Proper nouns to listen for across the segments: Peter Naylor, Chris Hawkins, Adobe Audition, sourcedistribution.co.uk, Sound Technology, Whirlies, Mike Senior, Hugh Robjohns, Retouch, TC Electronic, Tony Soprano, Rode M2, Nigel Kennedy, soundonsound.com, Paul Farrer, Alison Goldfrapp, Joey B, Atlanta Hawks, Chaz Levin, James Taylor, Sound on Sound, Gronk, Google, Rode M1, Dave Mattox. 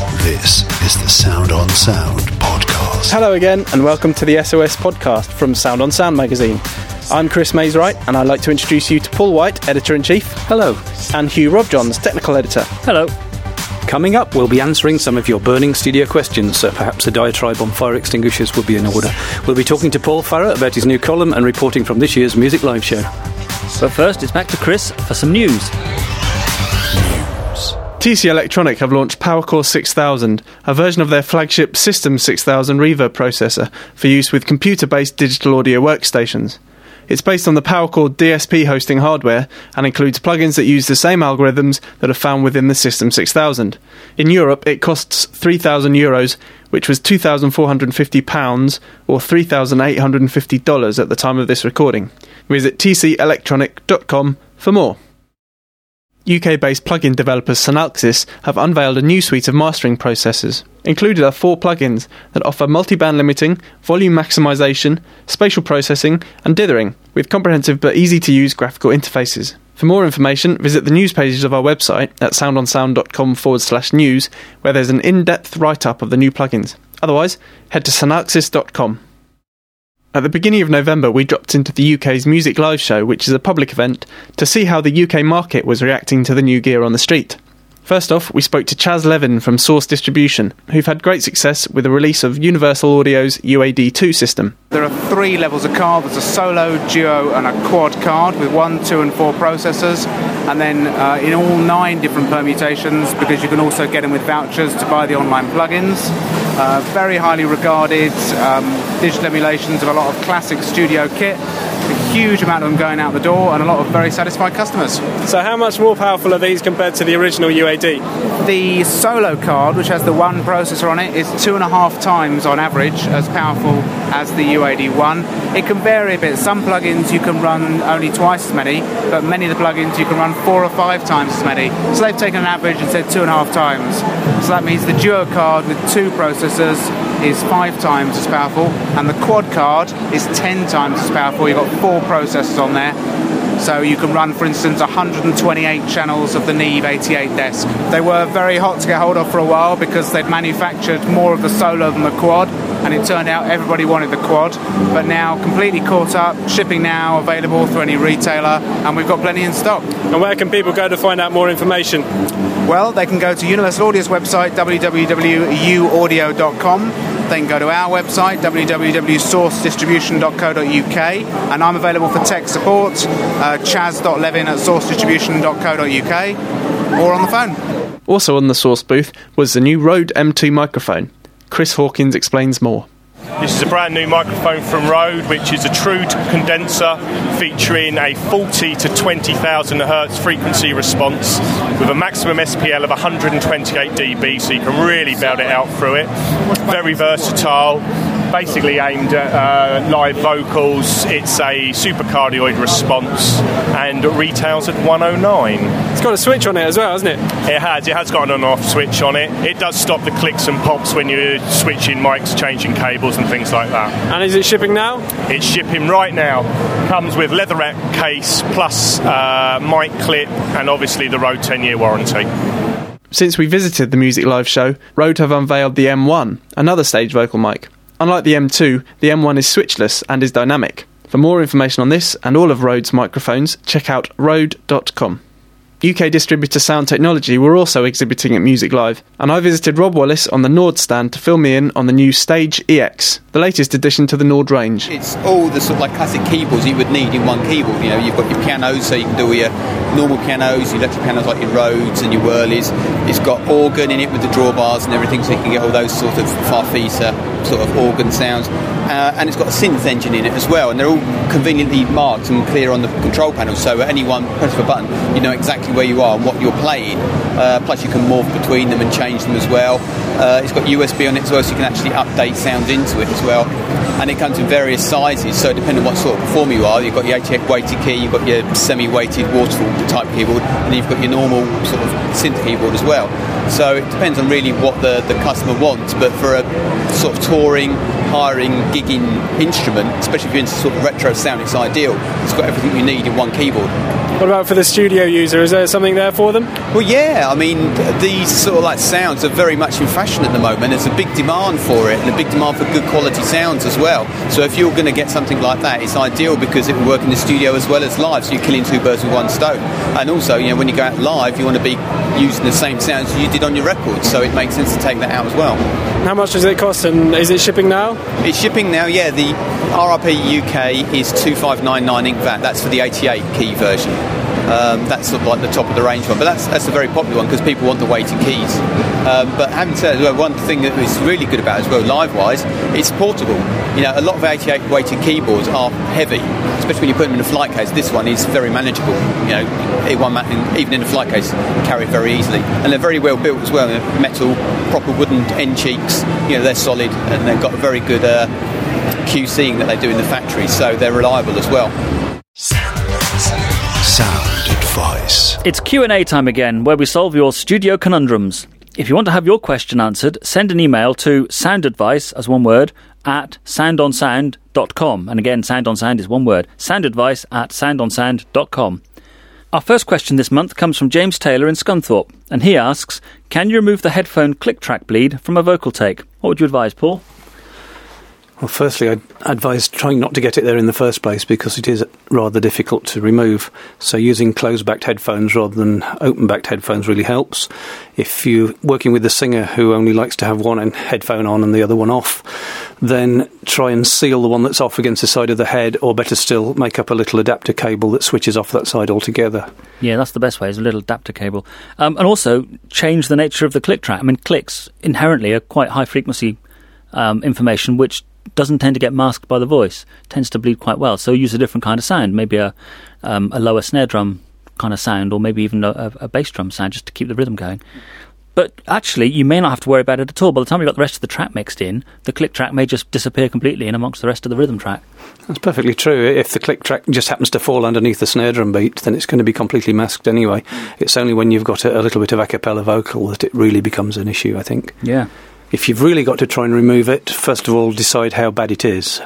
listeners, this is the Sound on Sound podcast. Hello again and welcome to the SOS podcast from Sound on Sound magazine. I'm Chris Mayswright and I'd like to introduce you to Paul White, Editor-in-Chief. Hello. And Hugh Robjohns, Technical Editor. Hello. Coming up, we'll be answering some of your burning studio questions, so perhaps a diatribe on fire extinguishers will be in order. We'll be talking to Paul Farrer about his new column and reporting from this year's Music Live show. But first, it's back to Chris for some news. TC Electronic have launched PowerCore 6000, a version of their flagship System 6000 reverb processor for use with computer-based digital audio workstations. It's based on the PowerCore DSP hosting hardware and includes plugins that use the same algorithms that are found within the System 6000. In Europe, it costs €3,000, which was £2,450 or $3,850 at the time of this recording. Visit tcelectronic.com for more. UK-based plugin developers Synalxis have unveiled a new suite of mastering processors. Included are four plugins that offer multiband limiting, volume maximization, spatial processing and dithering, with comprehensive but easy-to-use graphical interfaces. For more information, visit the news pages of our website at soundonsound.com/news, where there's an in-depth write-up of the new plugins. Otherwise, head to synalxis.com. At the beginning of November, we dropped into the UK's Music Live show, which is a public event, to see how the UK market was reacting to the new gear on the street. First off, we spoke to Chaz Levin from Source Distribution, who've had great success with the release of Universal Audio's UAD2 system. There are three levels of card. There's a solo, duo and a quad card with 1, 2 and 4 processors, and then in all 9 different permutations, because you can also get them with vouchers to buy the online plugins. Very highly regarded digital emulations of a lot of classic studio kit, a huge amount of them going out the door, and a lot of very satisfied customers. So how much more powerful are these compared to the original UAD? The solo card, which has the one processor on it, is 2.5 times on average as powerful as the UAD1. It can vary a bit. Some plugins you can run only twice as many, but many of the plugins you can run 4 or 5 times as many. So they've taken an average and said 2.5 times. So that means the duo card with 2 processors is 5 times as powerful, and the quad card is 10 times as powerful. You've got 4 processors on there, so you can run, for instance, 128 channels of the Neve 88 desk. They were very hot to get hold of for a while because they'd manufactured more of the solo than the quad, and it turned out everybody wanted the quad, but now completely caught up, shipping now, available through any retailer, and we've got plenty in stock. And where can people go to find out more information? Well, they can go to Universal Audio's website, www.uaudio.com. They can go to our website, www.sourcedistribution.co.uk, and I'm available for tech support, chaz.levin@sourcedistribution.co.uk, or on the phone. Also on the Source booth was the new Rode M2 microphone. Chris Hawkins explains more. This is a brand new microphone from Rode, which is a true condenser featuring a 40 to 20,000 Hz frequency response with a maximum SPL of 128 dB, so you can really belt it out through it. Very versatile, basically aimed at live vocals. It's a supercardioid response and retails at £109. It's got a switch on it as well, hasn't it? It has got an on-off switch on it. It does stop the clicks and pops when you're switching mics, changing cables and things like that. And is it shipping now? It's shipping right now. Comes with leather wrap case plus mic clip and obviously the Rode 10-year warranty. Since we visited the Music Live show, Rode have unveiled the M1, another stage vocal mic. Unlike the M2, the M1 is switchless and is dynamic. For more information on this and all of Rode's microphones, check out Rode.com. UK distributor Sound Technology were also exhibiting at Music Live, and I visited Rob Wallace on the Nord stand to fill me in on the new Stage EX, the latest addition to the Nord range. It's all the sort of like classic keyboards you would need in one keyboard. You know, you've got your pianos, so you can do all your normal pianos, your electric pianos like your Rhodes and your Whirlies. It's got organ in it with the drawbars and everything, so you can get all those sort of Farfisa sort of organ sounds, and it's got a synth engine in it as well, and they're all conveniently marked and clear on the control panel, so at any one press of a button you know exactly where you are and what you're playing, plus you can morph between them and change them as well. It's got USB on it as well, so you can actually update sounds into it as well, and it comes in various sizes, so depending on what sort of performer you are, you've got your 88 weighted key, you've got your semi-weighted waterfall type keyboard, and you've got your normal sort of synth keyboard as well. So it depends on really what the customer wants, but for a sort of touring, hiring, gigging instrument, especially if you're into sort of retro sound, it's ideal. It's got everything you need in one keyboard. What about for the studio user? Is there something there for them? Well, yeah. I mean, these sort of like sounds are very much in fashion at the moment. There's a big demand for it, and a big demand for good quality sounds as well. So if you're going to get something like that, it's ideal because it will work in the studio as well as live. So you're killing two birds with one stone. And also, you know, when you go out live, you want to be using the same sounds you did on your record. So it makes sense to take that out as well. How much does it cost, and is it shipping now? It's shipping now, yeah. The RRP UK is 2599 Inc. VAT. That's for the 88 key version. That's sort of like the top of the range one, but that's a very popular one because people want the weighted keys. But having said that, one thing that is really good about it as well, live-wise, it's portable. You know, a lot of 88 weighted keyboards are heavy, especially when you put them in a flight case. This one is very manageable. You know, even in a flight case, carry it very easily, and they're very well built as well. They're metal, proper wooden end cheeks. You know, they're solid, and they've got a very good QCing that they do in the factory, so they're reliable as well. Sound advice. It's Q&A time again, where we solve your studio conundrums. If you want to have your question answered, send an email to soundadvice, as one word, at soundonsound.com. And again, Sound on Sound is one word, soundadvice at soundonsound.com. Our first question this month comes from James Taylor in Scunthorpe, and he asks, can you remove the headphone click track bleed from a vocal take? What would you advise, Paul? Well, firstly, I'd advise trying not to get it there in the first place because it is rather difficult to remove. So using closed-backed headphones rather than open-backed headphones really helps. If you're working with a singer who only likes to have one headphone on and the other one off, then try and seal the one that's off against the side of the head, or better still, make up a little adapter cable that switches off that side altogether. Yeah, that's the best way, is a little adapter cable. And also, change the nature of the click track. I mean, clicks inherently are quite high-frequency information, which doesn't tend to get masked by the voice, tends to bleed quite well. So use a different kind of sound, maybe a lower snare drum kind of sound, or maybe even a bass drum sound, just to keep the rhythm going. But actually, you may not have to worry about it at all. By the time you've got the rest of the track mixed in, the click track may just disappear completely in amongst the rest of the rhythm track. That's perfectly true. If the click track just happens to fall underneath the snare drum beat, then it's going to be completely masked anyway. It's only when you've got a little bit of a cappella vocal that it really becomes an issue, I think. Yeah. If you've really got to try and remove it, first of all, decide how bad it is.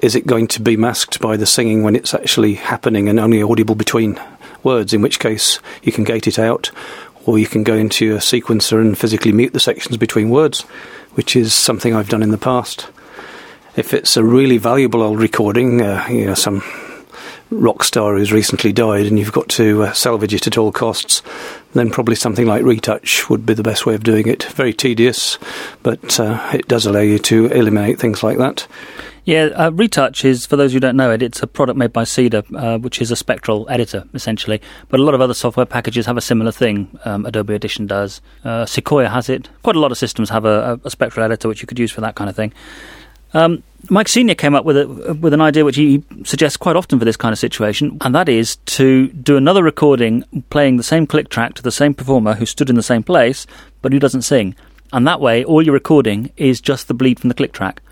Is it going to be masked by the singing when it's actually happening and only audible between words, in which case you can gate it out, or you can go into your sequencer and physically mute the sections between words, which is something I've done in the past. If it's a really valuable old recording, you know, some rock star who's recently died and you've got to salvage it at all costs, then probably something like Retouch would be the best way of doing it. Very tedious, but it does allow you to eliminate things like that. Yeah, Retouch is, for those who don't know it, it's a product made by Cedar, which is a spectral editor, essentially. But a lot of other software packages have a similar thing. Adobe Audition does. Sequoia has it. Quite a lot of systems have a spectral editor, which you could use for that kind of thing. Mike Senior came up with an idea which he suggests quite often for this kind of situation, and that is to do another recording playing the same click track to the same performer who stood in the same place but who doesn't sing. And that way, all you're recording is just the bleed from the click track.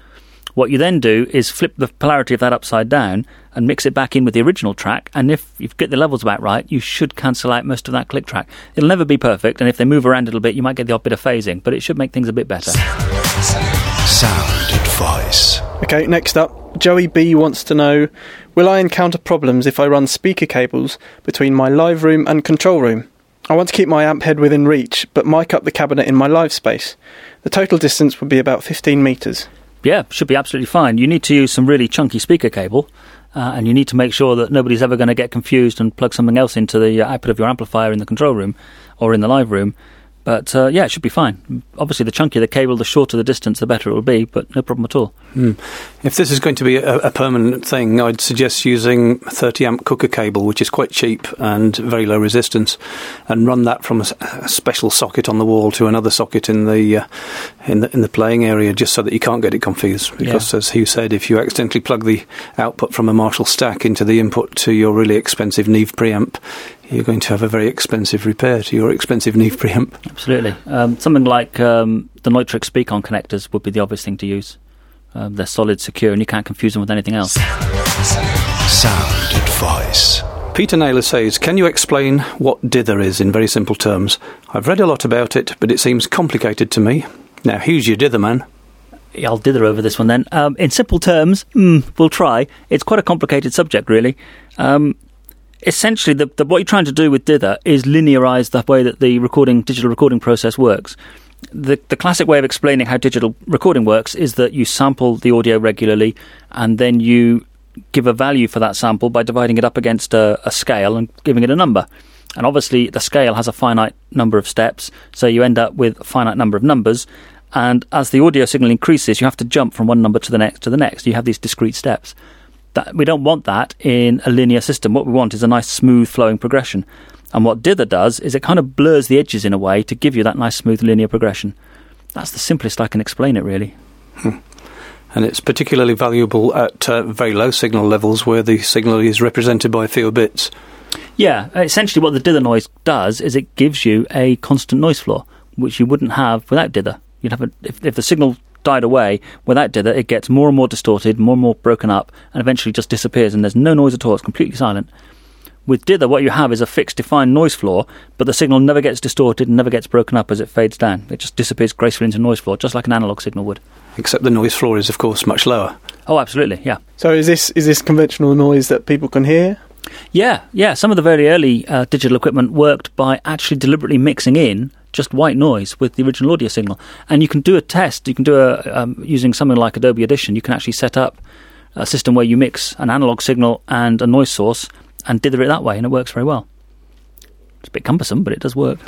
What you then do is flip the polarity of that upside down and mix it back in with the original track, and if you get the levels about right, you should cancel out most of that click track. It'll never be perfect, and if they move around a little bit, you might get the odd bit of phasing, but it should make things a bit better. Sound advice. Okay, next up, Joey B wants to know, will I encounter problems if I run speaker cables between my live room and control room? I want to keep my amp head within reach, but mic up the cabinet in my live space. The total distance would be about 15 metres. Yeah, should be absolutely fine. You need to use some really chunky speaker cable, and you need to make sure that nobody's ever going to get confused and plug something else into the output of your amplifier in the control room or in the live room. But, yeah, it should be fine. Obviously, the chunkier the cable, the shorter the distance, the better it will be, but no problem at all. If this is going to be a permanent thing, I'd suggest using 30-amp cooker cable, which is quite cheap and very low resistance, and run that from a special socket on the wall to another socket in the playing area, just so that you can't get it confused. Because, as Hugh said, if you accidentally plug the output from a Marshall stack into the input to your really expensive Neve preamp, you're going to have a very expensive repair to your expensive Neve preamp. Absolutely. Something like the Neutrik Speak-On connectors would be the obvious thing to use. They're solid, secure, and you can't confuse them with anything else. Sound advice. Peter Naylor says, can you explain what dither is in very simple terms? I've read a lot about it, but it seems complicated to me. Now, who's your dither man? I'll dither over this one then. In simple terms, we'll try. It's quite a complicated subject, really. essentially, the what you're trying to do with dither is linearize the way that the digital recording process works. The classic way of explaining how digital recording works is that you sample the audio regularly and then you give a value for that sample by dividing it up against a scale and giving it a number. And obviously the scale has a finite number of steps, so you end up with a finite number of numbers, and as the audio signal increases you have to jump from one number to the next. You have these discrete steps. That we don't want that in a linear system. What we want is a nice smooth flowing progression. And what dither does is it kind of blurs the edges in a way to give you that nice smooth linear progression. That's the simplest I can explain it, really. And it's particularly valuable at very low signal levels where the signal is represented by fewer bits. Yeah, essentially what the dither noise does is it gives you a constant noise floor, which you wouldn't have without dither. You'd have if the signal died away without dither, it gets more and more distorted, more and more broken up, and eventually just disappears, and there's no noise at all. It's completely silent. With dither, what you have is a fixed, defined noise floor, but the signal never gets distorted and never gets broken up as it fades down. It just disappears gracefully into noise floor, just like an analogue signal would. Except the noise floor is, of course, much lower. Oh, absolutely, yeah. So is this conventional noise that people can hear? Yeah. Some of the very early digital equipment worked by actually deliberately mixing in just white noise with the original audio signal. And you can do a test, using something like Adobe Audition, you can actually set up a system where you mix an analogue signal and a noise source and dither it that way, and it works very well. It's a bit cumbersome, but it does work.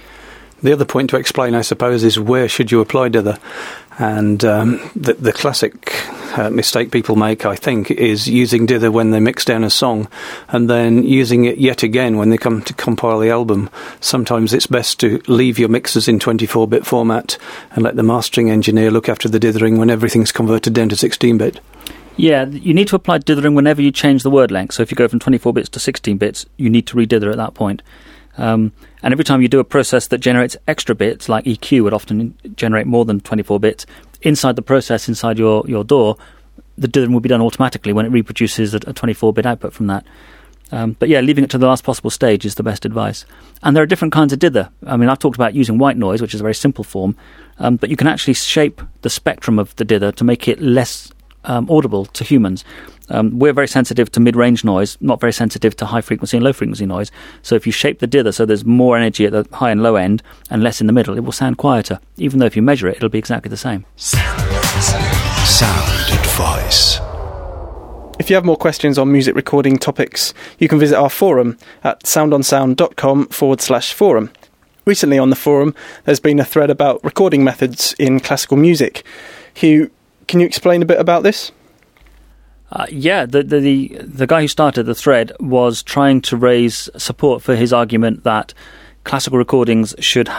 The other point to explain, I suppose, is where should you apply dither? And the classic mistake people make, I think, is using dither when they mix down a song and then using it yet again when they come to compile the album. Sometimes it's best to leave your mixes in 24-bit format and let the mastering engineer look after the dithering when everything's converted down to 16-bit. Yeah, you need to apply dithering whenever you change the word length. So if you go from 24 bits to 16 bits, you need to redither at that point. And every time you do a process that generates extra bits, like EQ would often generate more than 24 bits, inside the process, inside your door, the dithering will be done automatically when it reproduces a 24-bit output from that. But yeah, leaving it to the last possible stage is the best advice. And there are different kinds of dither. I mean, I've talked about using white noise, which is a very simple form, but you can actually shape the spectrum of the dither to make it less audible to humans. We're very sensitive to mid-range noise, not very sensitive to high frequency and low frequency noise. So if you shape the dither so there's more energy at the high and low end and less in the middle, it will sound quieter, even though if you measure it, it'll be exactly the same. Sound advice. If you have more questions on music recording topics, you can visit our forum at soundonsound.com/forum. Recently on the forum, there's been a thread about recording methods in classical music. Hugh, can you explain a bit about this? The guy who started the thread was trying to raise support for his argument that classical recordings should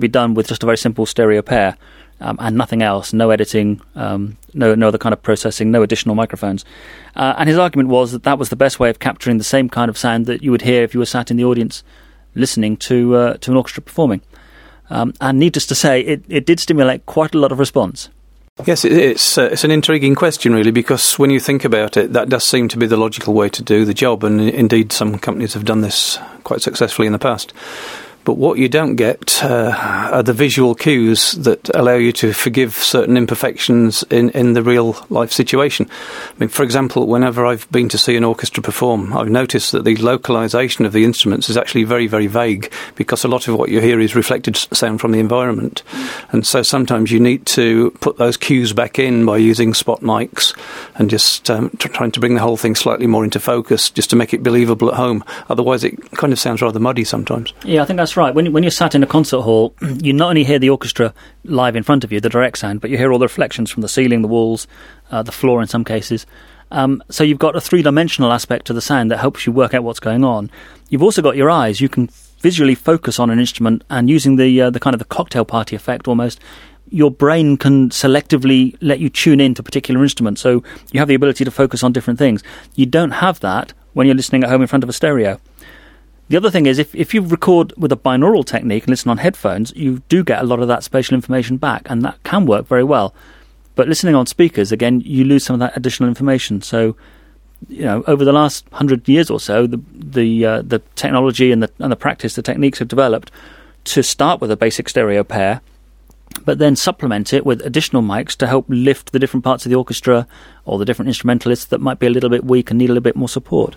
be done with just a very simple stereo pair and nothing else, no editing, no other kind of processing, no additional microphones. And his argument was that was the best way of capturing the same kind of sound that you would hear if you were sat in the audience listening to an orchestra performing. And needless to say, it did stimulate quite a lot of response. Yes, it's an intriguing question, really, because when you think about it, that does seem to be the logical way to do the job, and indeed some companies have done this quite successfully in the past. But what you don't get are the visual cues that allow you to forgive certain imperfections in the real-life situation. I mean, for example, whenever I've been to see an orchestra perform, I've noticed that the localisation of the instruments is actually very, very vague, because a lot of what you hear is reflected sound from the environment. And so sometimes you need to put those cues back in by using spot mics and just trying to bring the whole thing slightly more into focus, just to make it believable at home. Otherwise, it kind of sounds rather muddy sometimes. Yeah, I think that's right. When you're sat in a concert hall, you not only hear the orchestra live in front of you, the direct sound, but you hear all the reflections from the ceiling, the walls, the floor in some cases. So you've got a three-dimensional aspect to the sound that helps you work out what's going on. You've also got your eyes. You can visually focus on an instrument, and using the kind of the cocktail party effect almost, your brain can selectively let you tune in to particular instruments. So you have the ability to focus on different things. You don't have that when you're listening at home in front of a stereo. The other thing is, if you record with a binaural technique and listen on headphones, you do get a lot of that spatial information back, and that can work very well. But listening on speakers, again, you lose some of that additional information. So, you know, over the last 100 years or so, the technology and the practice, the techniques have developed to start with a basic stereo pair, but then supplement it with additional mics to help lift the different parts of the orchestra or the different instrumentalists that might be a little bit weak and need a little bit more support.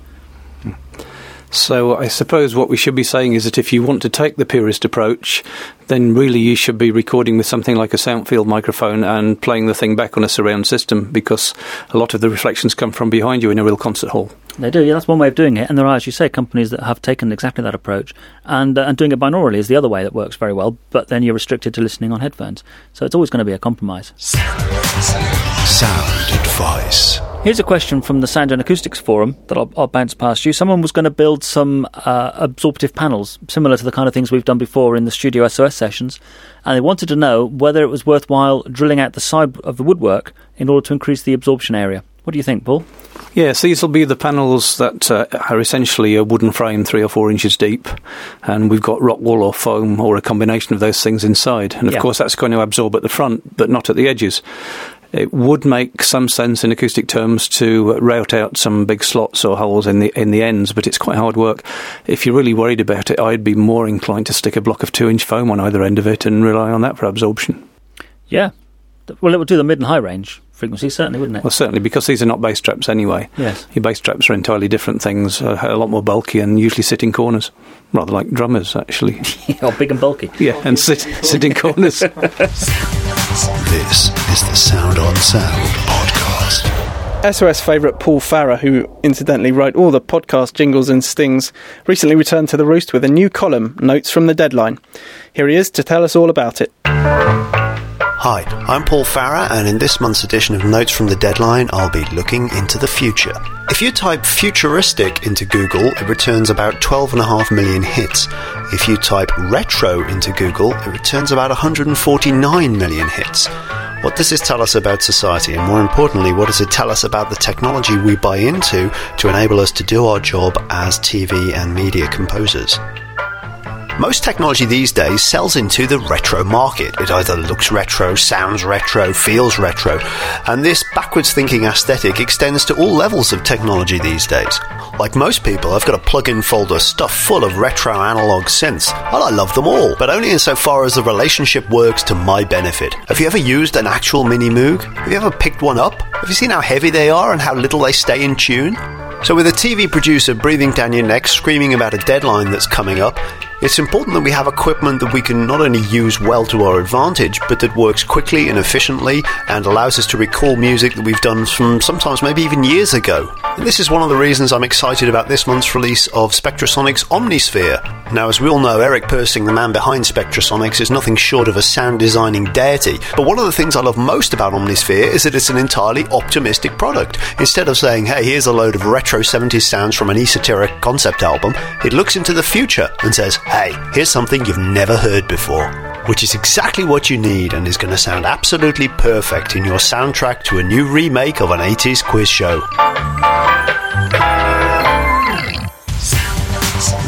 So I suppose what we should be saying is that if you want to take the purist approach, then really you should be recording with something like a sound field microphone and playing the thing back on a surround system, because a lot of the reflections come from behind you in a real concert hall. They do, yeah, that's one way of doing it. And there are, as you say, companies that have taken exactly that approach. And doing it binaurally is the other way that works very well, but then you're restricted to listening on headphones. So it's always going to be a compromise. Sound advice. Here's a question from the Sound and Acoustics Forum that I'll bounce past you. Someone was going to build some absorptive panels, similar to the kind of things we've done before in the Studio SOS sessions, and they wanted to know whether it was worthwhile drilling out the side of the woodwork in order to increase the absorption area. What do you think, Paul? Yes, these will be the panels that are essentially a wooden frame 3 or 4 inches deep, and we've got rock wool or foam or a combination of those things inside. And, of course, that's going to absorb at the front, but not at the edges. It would make some sense in acoustic terms to route out some big slots or holes in the ends, but it's quite hard work. If you're really worried about it, I'd be more inclined to stick a block of 2-inch foam on either end of it and rely on that for absorption. Yeah. Well, it would do the mid and high range frequency, certainly, wouldn't it? Well, certainly, because these are not bass traps anyway. Yes. Your bass traps are entirely different things, a lot more bulky and usually sit in corners, rather like drummers, actually. Or big and bulky. Yeah, and sit in corners. This is the Sound on Sound podcast. SOS favourite Paul Farrer, who incidentally wrote all the podcast jingles and stings, recently returned to the roost with a new column, Notes from the Deadline. Here he is to tell us all about it. Hi, I'm Paul Farrer, and in this month's edition of Notes from the Deadline, I'll be looking into the future. If you type futuristic into Google, it returns about 12.5 million hits. If you type retro into Google, it returns about 149 million hits. What does this tell us about society? And more importantly, what does it tell us about the technology we buy into to enable us to do our job as TV and media composers? Most technology these days sells into the retro market. It either looks retro, sounds retro, feels retro, and this backwards-thinking aesthetic extends to all levels of technology these days. Like most people, I've got a plug-in folder stuffed full of retro analog synths, and I love them all, but only insofar as the relationship works to my benefit. Have you ever used an actual mini-Moog? Have you ever picked one up? Have you seen how heavy they are and how little they stay in tune? So with a TV producer breathing down your neck, screaming about a deadline that's coming up, it's important that we have equipment that we can not only use well to our advantage, but that works quickly and efficiently and allows us to recall music that we've done from sometimes maybe even years ago. And this is one of the reasons I'm excited about this month's release of Spectrosonics' Omnisphere. Now, as we all know, Eric Persing, the man behind Spectrosonics, is nothing short of a sound designing deity. But one of the things I love most about Omnisphere is that it's an entirely optimistic product. Instead of saying, hey, here's a load of retro 70s sounds from an esoteric concept album, it looks into the future and says, hey, here's something you've never heard before, which is exactly what you need and is going to sound absolutely perfect in your soundtrack to a new remake of an 80s quiz show.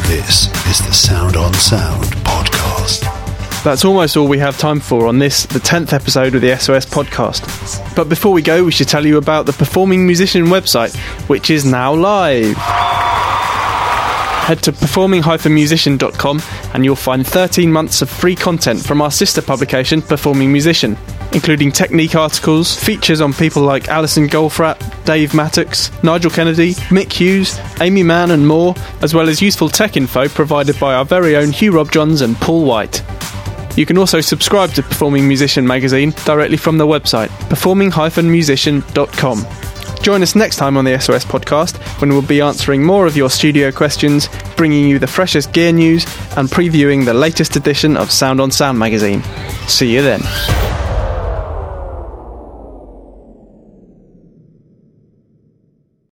This is the Sound on Sound podcast. That's almost all we have time for on this, the 10th episode of the SOS podcast. But before we go, we should tell you about the Performing Musician website, which is now live. Head to performing-musician.com and you'll find 13 months of free content from our sister publication, Performing Musician, including technique articles, features on people like Alison Goldfrapp, Dave Mattox, Nigel Kennedy, Mick Hughes, Amy Mann and more, as well as useful tech info provided by our very own Hugh Robjohns and Paul White. You can also subscribe to Performing Musician magazine directly from the website, performing-musician.com. Join us next time on the SOS podcast, when we'll be answering more of your studio questions, bringing you the freshest gear news, and previewing the latest edition of Sound on Sound magazine. See you then.